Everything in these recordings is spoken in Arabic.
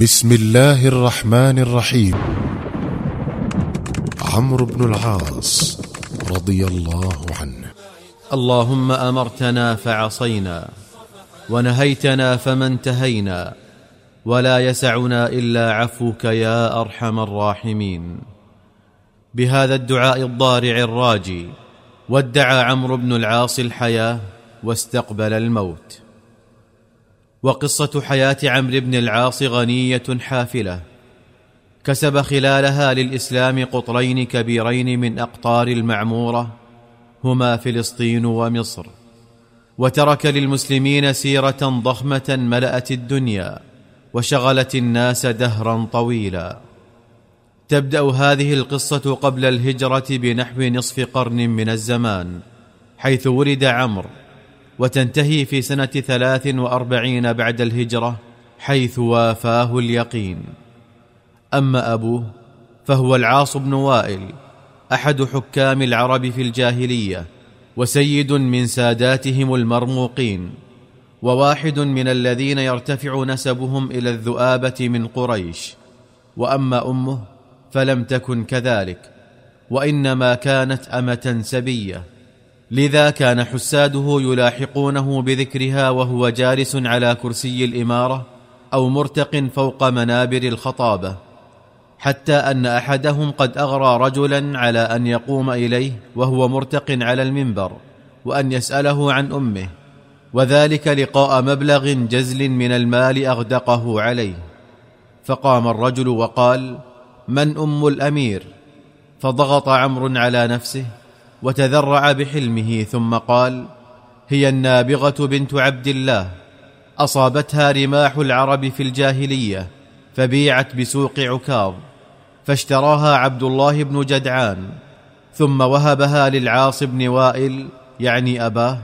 بسم الله الرحمن الرحيم. عمرو بن العاص رضي الله عنه: اللهم أمرتنا فعصينا، ونهيتنا فما انتهينا، ولا يسعنا إلا عفوك يا أرحم الراحمين. بهذا الدعاء الضارع الراجي وادعى عمرو بن العاص الحياة واستقبل الموت. وقصة حياة عمرو بن العاص غنية حافلة، كسب خلالها للإسلام قطرين كبيرين من أقطار المعمورة هما فلسطين ومصر، وترك للمسلمين سيرة ضخمة ملأت الدنيا وشغلت الناس دهرا طويلا. تبدأ هذه القصة قبل الهجرة بنحو نصف قرن من الزمان، حيث ولد عمرو، وتنتهي في سنة 43 بعد الهجرة، حيث وافاه اليقين. أما أبوه فهو العاص بن وائل، أحد حكام العرب في الجاهلية، وسيد من ساداتهم المرموقين، وواحد من الذين يرتفع نسبهم إلى الذؤابة من قريش. وأما أمه فلم تكن كذلك، وإنما كانت أمة سبية، لذا كان حساده يلاحقونه بذكرها وهو جالس على كرسي الإمارة أو مرتق فوق منابر الخطابة، حتى أن أحدهم قد أغرى رجلا على أن يقوم إليه وهو مرتق على المنبر وأن يسأله عن أمه، وذلك لقاء مبلغ جزل من المال أغدقه عليه. فقام الرجل وقال: من أم الأمير؟ فضغط عمرو على نفسه وتذرع بحلمه، ثم قال: هي النابغة بنت عبد الله، أصابتها رماح العرب في الجاهلية فبيعت بسوق عكاظ، فاشتراها عبد الله بن جدعان، ثم وهبها للعاص بن وائل يعني أباه،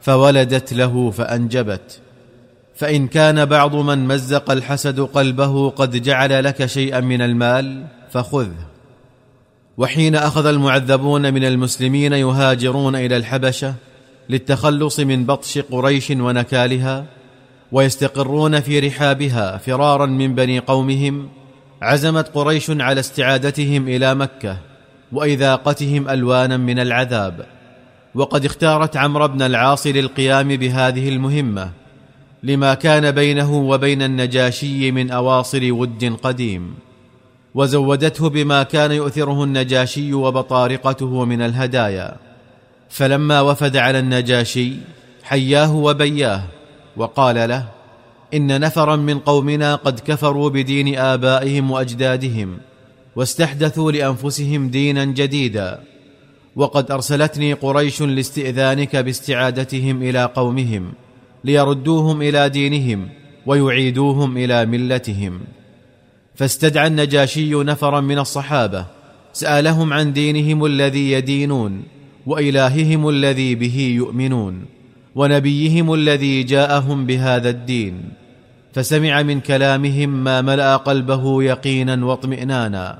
فولدت له فأنجبت. فإن كان بعض من مزق الحسد قلبه قد جعل لك شيئا من المال فخذه. وحين أخذ المعذبون من المسلمين يهاجرون إلى الحبشة للتخلص من بطش قريش ونكالها ويستقرون في رحابها فرارا من بني قومهم، عزمت قريش على استعادتهم إلى مكة وإذاقتهم ألوانا من العذاب، وقد اختارت عمرو بن العاص للقيام بهذه المهمة لما كان بينه وبين النجاشي من أواصر ود قديم، وزودته بما كان يؤثره النجاشي وبطارقته من الهدايا. فلما وفد على النجاشي حياه وبياه وقال له: إن نفرا من قومنا قد كفروا بدين آبائهم وأجدادهم واستحدثوا لأنفسهم دينا جديدا، وقد أرسلتني قريش لاستئذانك باستعادتهم إلى قومهم ليردوهم إلى دينهم ويعيدوهم إلى ملتهم. فاستدعى النجاشي نفرا من الصحابة، سألهم عن دينهم الذي يدينون، وإلههم الذي به يؤمنون، ونبيهم الذي جاءهم بهذا الدين، فسمع من كلامهم ما ملأ قلبه يقينا واطمئنانا،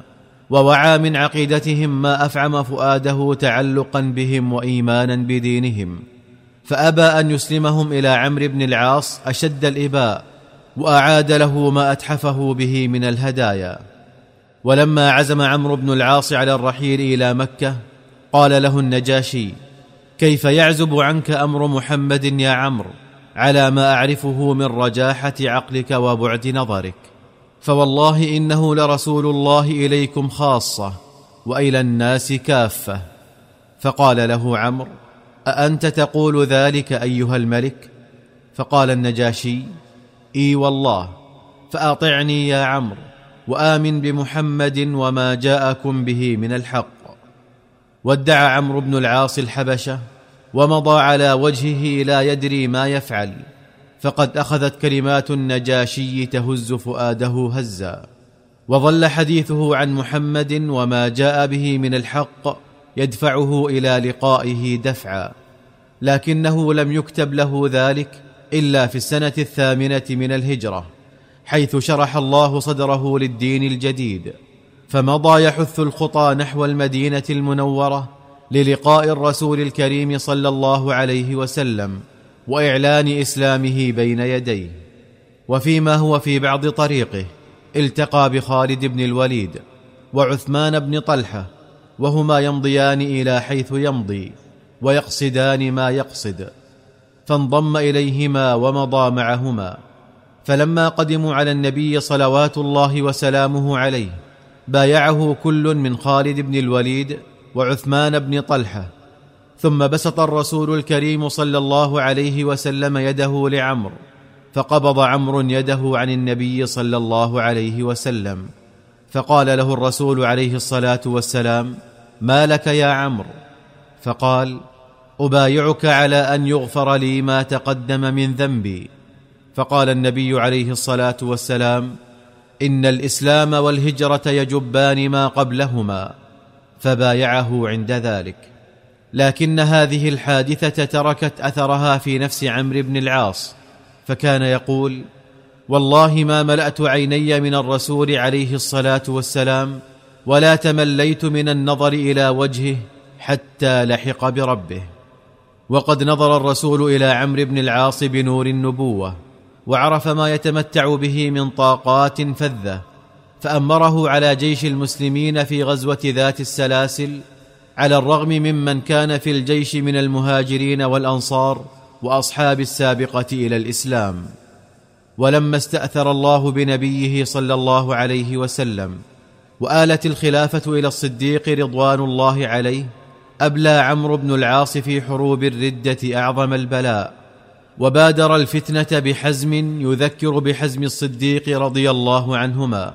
ووعى من عقيدتهم ما أفعم فؤاده تعلقا بهم وإيمانا بدينهم، فأبى أن يسلمهم إلى عمرو بن العاص أشد الإباء، وأعاد له ما أتحفه به من الهدايا. ولما عزم عمرو بن العاص على الرحيل إلى مكة قال له النجاشي: كيف يعزب عنك أمر محمد يا عمرو على ما أعرفه من رجاحة عقلك وبعد نظرك؟ فوالله إنه لرسول الله إليكم خاصة وإلى الناس كافة. فقال له عمرو: أأنت تقول ذلك أيها الملك؟ فقال النجاشي: إي والله. فأطعني يا عمرو وآمن بمحمد وما جاءكم به من الحق. وادعى عمرو بن العاص الحبشة ومضى على وجهه لا يدري ما يفعل، فقد أخذت كلمات النجاشي تهز فؤاده هزا، وظل حديثه عن محمد وما جاء به من الحق يدفعه إلى لقائه دفعا، لكنه لم يكتب له ذلك إلا في السنة 8 من الهجرة، حيث شرح الله صدره للدين الجديد، فمضى يحث الخطى نحو المدينة المنورة للقاء الرسول الكريم صلى الله عليه وسلم وإعلان إسلامه بين يديه. وفيما هو في بعض طريقه التقى بخالد بن الوليد وعثمان بن طلحة، وهما يمضيان إلى حيث يمضي ويقصدان ما يقصد، فانضم إليهما ومضى معهما. فلما قدموا على النبي صلوات الله وسلامه عليه بايعه كل من خالد بن الوليد وعثمان بن طلحة، ثم بسط الرسول الكريم صلى الله عليه وسلم يده لعمرو، فقبض عمرو يده عن النبي صلى الله عليه وسلم، فقال له الرسول عليه الصلاة والسلام: ما لك يا عمرو؟ فقال: أبايعك على أن يغفر لي ما تقدم من ذنبي. فقال النبي عليه الصلاة والسلام: إن الإسلام والهجرة يجبان ما قبلهما. فبايعه عند ذلك، لكن هذه الحادثة تركت أثرها في نفس عمرو بن العاص، فكان يقول: والله ما ملأت عيني من الرسول عليه الصلاة والسلام، ولا تمليت من النظر إلى وجهه حتى لحق بربه. وقد نظر الرسول إلى عمرو بن العاص بنور النبوة، وعرف ما يتمتع به من طاقات فذة، فأمره على جيش المسلمين في غزوة ذات السلاسل، على الرغم ممن كان في الجيش من المهاجرين والأنصار وأصحاب السابقة إلى الإسلام. ولما استأثر الله بنبيه صلى الله عليه وسلم وآلت الخلافة إلى الصديق رضوان الله عليه، أبلى عمرو بن العاص في حروب الردة أعظم البلاء، وبادر الفتنة بحزم يذكر بحزم الصديق رضي الله عنهما.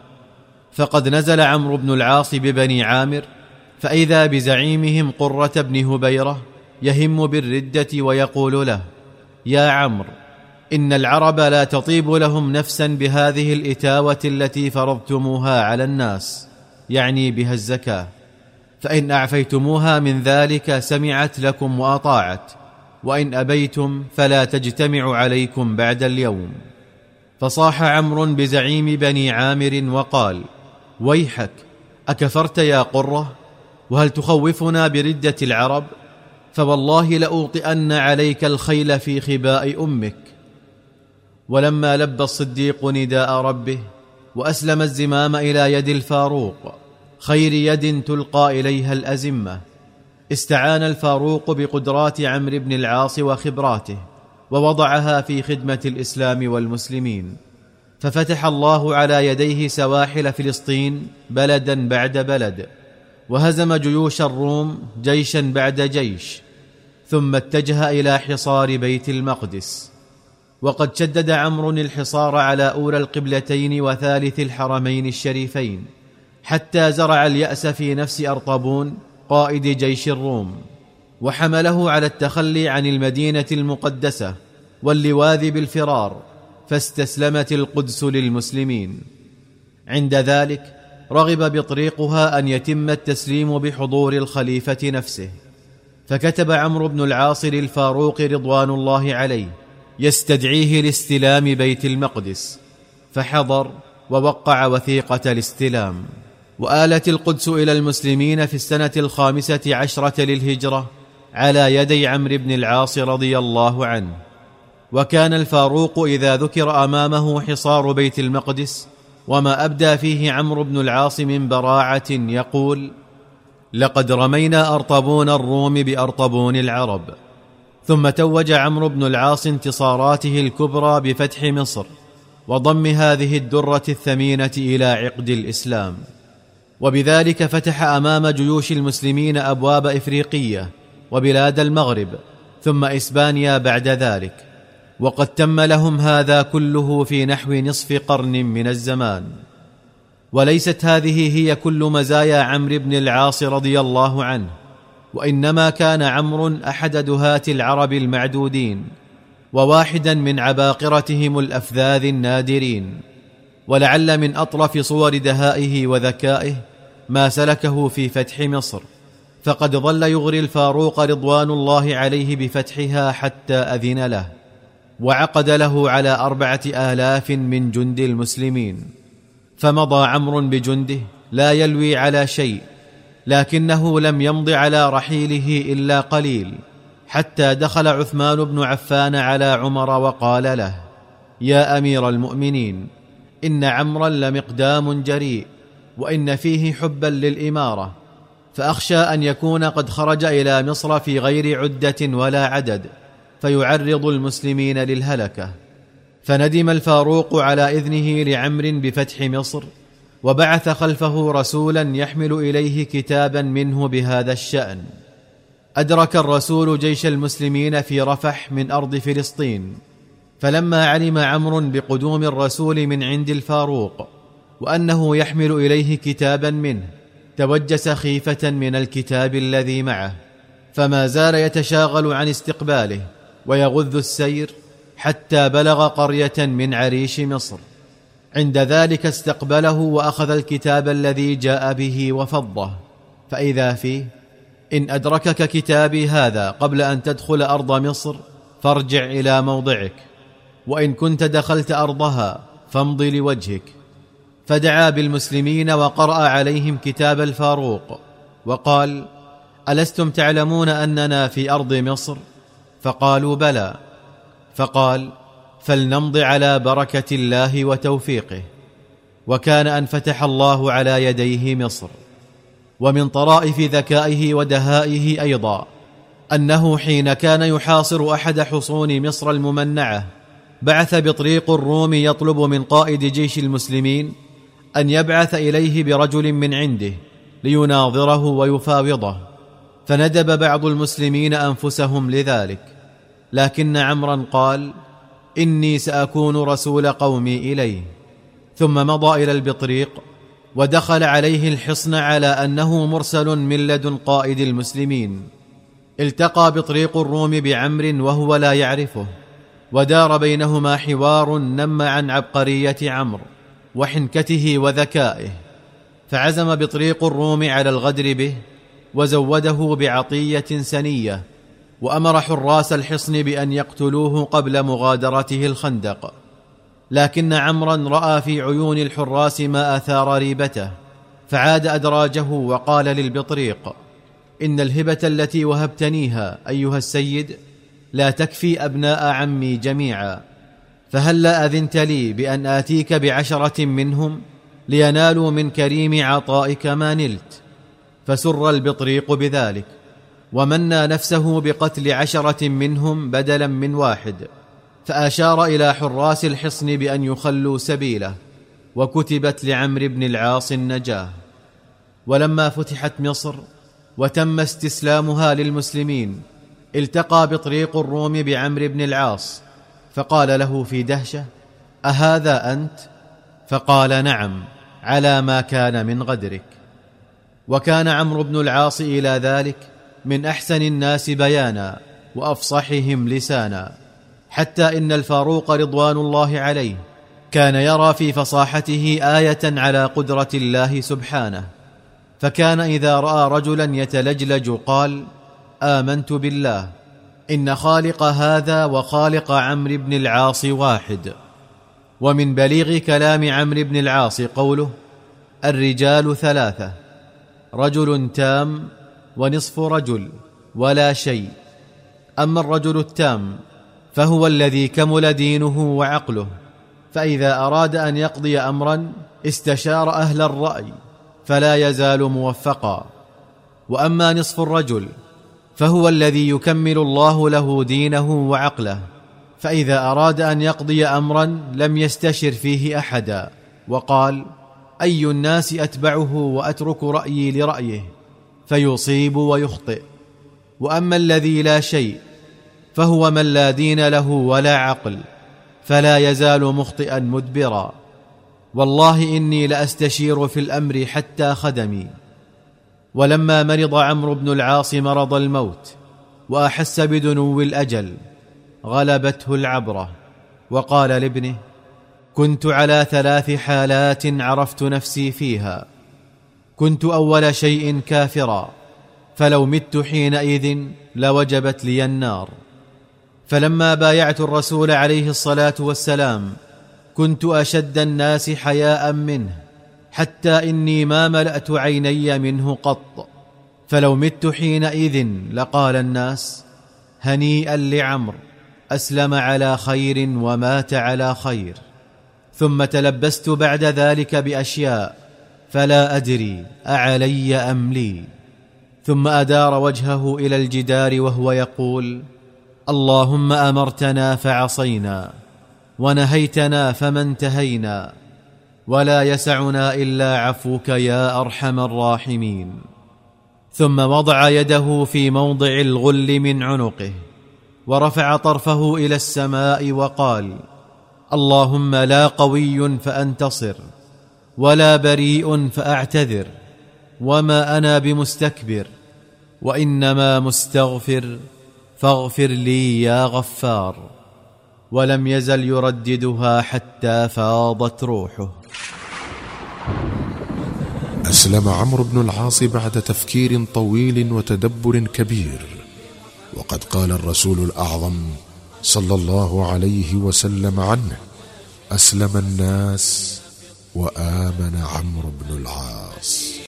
فقد نزل عمرو بن العاص ببني عامر، فإذا بزعيمهم قرة بن هبيرة يهم بالردة ويقول له: يا عمرو، إن العرب لا تطيب لهم نفسا بهذه الإتاوة التي فرضتموها على الناس، يعني بها الزكاة، فإن أعفيتموها من ذلك سمعت لكم وأطاعت، وإن أبيتم فلا تجتمع عليكم بعد اليوم. فصاح عمرو بزعيم بني عامر وقال: ويحك، أكفرت يا قرة؟ وهل تخوفنا بردة العرب؟ فوالله لأوطئن عليك الخيل في خباء أمك. ولما لبى الصديق نداء ربه وأسلم الزمام إلى يد الفاروق، خير يد تلقى إليها الأزمة، استعان الفاروق بقدرات عمرو بن العاص وخبراته، ووضعها في خدمة الإسلام والمسلمين، ففتح الله على يديه سواحل فلسطين بلدا بعد بلد، وهزم جيوش الروم جيشا بعد جيش، ثم اتجه إلى حصار بيت المقدس. وقد شدد عمرو الحصار على أولى القبلتين وثالث الحرمين الشريفين، حتى زرع اليأس في نفس أرطبون قائد جيش الروم، وحمله على التخلي عن المدينة المقدسة واللواذ بالفرار، فاستسلمت القدس للمسلمين. عند ذلك رغب بطريقها أن يتم التسليم بحضور الخليفة نفسه، فكتب عمرو بن العاص للفاروق رضوان الله عليه يستدعيه لاستلام بيت المقدس، فحضر ووقع وثيقة الاستلام. وآلت القدس إلى المسلمين في السنة 15 للهجرة على يدي عمرو بن العاص رضي الله عنه. وكان الفاروق إذا ذكر أمامه حصار بيت المقدس وما أبدى فيه عمرو بن العاص من براعة يقول: لقد رمينا أرطبون الروم بأرطبون العرب. ثم توج عمرو بن العاص انتصاراته الكبرى بفتح مصر وضم هذه الدرة الثمينة إلى عقد الإسلام، وبذلك فتح أمام جيوش المسلمين أبواب إفريقية وبلاد المغرب ثم إسبانيا بعد ذلك، وقد تم لهم هذا كله في نحو نصف قرن من الزمان. وليست هذه هي كل مزايا عمرو بن العاص رضي الله عنه، وإنما كان عمرو أحد دهاة العرب المعدودين، وواحدا من عباقرتهم الأفذاذ النادرين. ولعل من أطرف صور دهائه وذكائه ما سلكه في فتح مصر، فقد ظل يغري الفاروق رضوان الله عليه بفتحها حتى أذن له، وعقد له على 4000 من جند المسلمين. فمضى عمرو بجنده لا يلوي على شيء، لكنه لم يمض على رحيله إلا قليل، حتى دخل عثمان بن عفان على عمر وقال له: يا أمير المؤمنين، إن عمرا لمقدام جريء وإن فيه حبا للإمارة، فأخشى أن يكون قد خرج إلى مصر في غير عدة ولا عدد فيعرض المسلمين للهلكة. فندم الفاروق على إذنه لعمر بفتح مصر، وبعث خلفه رسولا يحمل إليه كتابا منه بهذا الشأن. أدرك الرسول جيش المسلمين في رفح من أرض فلسطين، فلما علم عمرو بقدوم الرسول من عند الفاروق وأنه يحمل إليه كتابا منه، توجس خيفة من الكتاب الذي معه، فما زال يتشاغل عن استقباله ويغذ السير حتى بلغ قرية من عريش مصر. عند ذلك استقبله وأخذ الكتاب الذي جاء به وفضه، فإذا فيه: إن أدركك كتابي هذا قبل أن تدخل أرض مصر فارجع إلى موضعك، وإن كنت دخلت أرضها فامض لوجهك. فدعا بالمسلمين وقرأ عليهم كتاب الفاروق وقال: ألستم تعلمون أننا في أرض مصر؟ فقالوا: بلى. فقال: فلنمض على بركة الله وتوفيقه. وكان أن فتح الله على يديه مصر. ومن طرائف ذكائه ودهائه أيضا أنه حين كان يحاصر أحد حصون مصر الممنعة، بعث بطريق الروم يطلب من قائد جيش المسلمين أن يبعث إليه برجل من عنده ليناظره ويفاوضه، فندب بعض المسلمين أنفسهم لذلك. لكن عمرا قال: إني سأكون رسول قومي إليه. ثم مضى إلى البطريق ودخل عليه الحصن على أنه مرسل من لدن قائد المسلمين. التقى بطريق الروم بعمر وهو لا يعرفه، ودار بينهما حوار نم عن عبقرية عمرو وحنكته وذكائه. فعزم بطريق الروم على الغدر به وزوده بعطية سنية، وأمر حراس الحصن بأن يقتلوه قبل مغادرته الخندق. لكن عمرا رأى في عيون الحراس ما أثار ريبته، فعاد أدراجه وقال للبطريق: إن الهبة التي وهبتنيها أيها السيد لا تكفي أبناء عمي جميعا، فهل لا أذنت لي بأن آتيك 10 منهم لينالوا من كريم عطائك ما نلت؟ فسر البطريق بذلك، ومنى نفسه بقتل 10 منهم بدلا من 1، فأشار إلى حراس الحصن بأن يخلوا سبيله. وكتبت لعمرو بن العاص النجاة. ولما فتحت مصر وتم استسلامها للمسلمين، التقى بطريق الروم بعمرو بن العاص، فقال له في دهشة: أهذا أنت؟ فقال: نعم، على ما كان من غدرك. وكان عمرو بن العاص إلى ذلك من أحسن الناس بيانا وأفصحهم لسانا، حتى إن الفاروق رضوان الله عليه كان يرى في فصاحته آية على قدرة الله سبحانه، فكان إذا رأى رجلا يتلجلج قال: آمنت بالله، إن خالق هذا وخالق عمرو بن العاص واحد. ومن بليغ كلام عمرو بن العاص قوله: الرجال 3، رجل تام ونصف رجل ولا شيء. أما الرجل التام فهو الذي كمل دينه وعقله، فإذا أراد أن يقضي أمرا استشار أهل الرأي فلا يزال موفقا. وأما نصف الرجل فهو الذي يكمل الله له دينه وعقله، فإذا أراد أن يقضي أمرا لم يستشر فيه أحدا، وقال: أي الناس أتبعه وأترك رأيي لرأيه، فيصيب ويخطئ. وأما الذي لا شيء فهو من لا دين له ولا عقل، فلا يزال مخطئا مدبرا. والله إني لأستشير في الأمر حتى خدمي. ولما مرض عمرو بن العاص مرض الموت وأحس بدنو الأجل، غلبته العبرة، وقال لابنه: كنت على 3 حالات عرفت نفسي فيها. كنت أول شيء كافرا، فلو مت حينئذ لوجبت لي النار. فلما بايعت الرسول عليه الصلاة والسلام كنت أشد الناس حياء منه، حتى إني ما ملأت عيني منه قط، فلو مت حينئذ لقال الناس: هنيئا لعمرو، أسلم على خير ومات على خير. ثم تلبست بعد ذلك بأشياء فلا أدري أعلي أم لي. ثم أدار وجهه إلى الجدار وهو يقول: اللهم أمرتنا فعصينا، ونهيتنا فما انتهينا، ولا يسعنا إلا عفوك يا أرحم الراحمين. ثم وضع يده في موضع الغل من عنقه، ورفع طرفه إلى السماء وقال: اللهم لا قوي فأنتصر، ولا بريء فأعتذر، وما أنا بمستكبر، وإنما مستغفر، فاغفر لي يا غفار. ولم يزل يرددها حتى فاضت روحه. أسلم عمرو بن العاص بعد تفكير طويل وتدبر كبير، وقد قال الرسول الأعظم صلى الله عليه وسلم عنه: أسلم الناس وآمن عمرو بن العاص.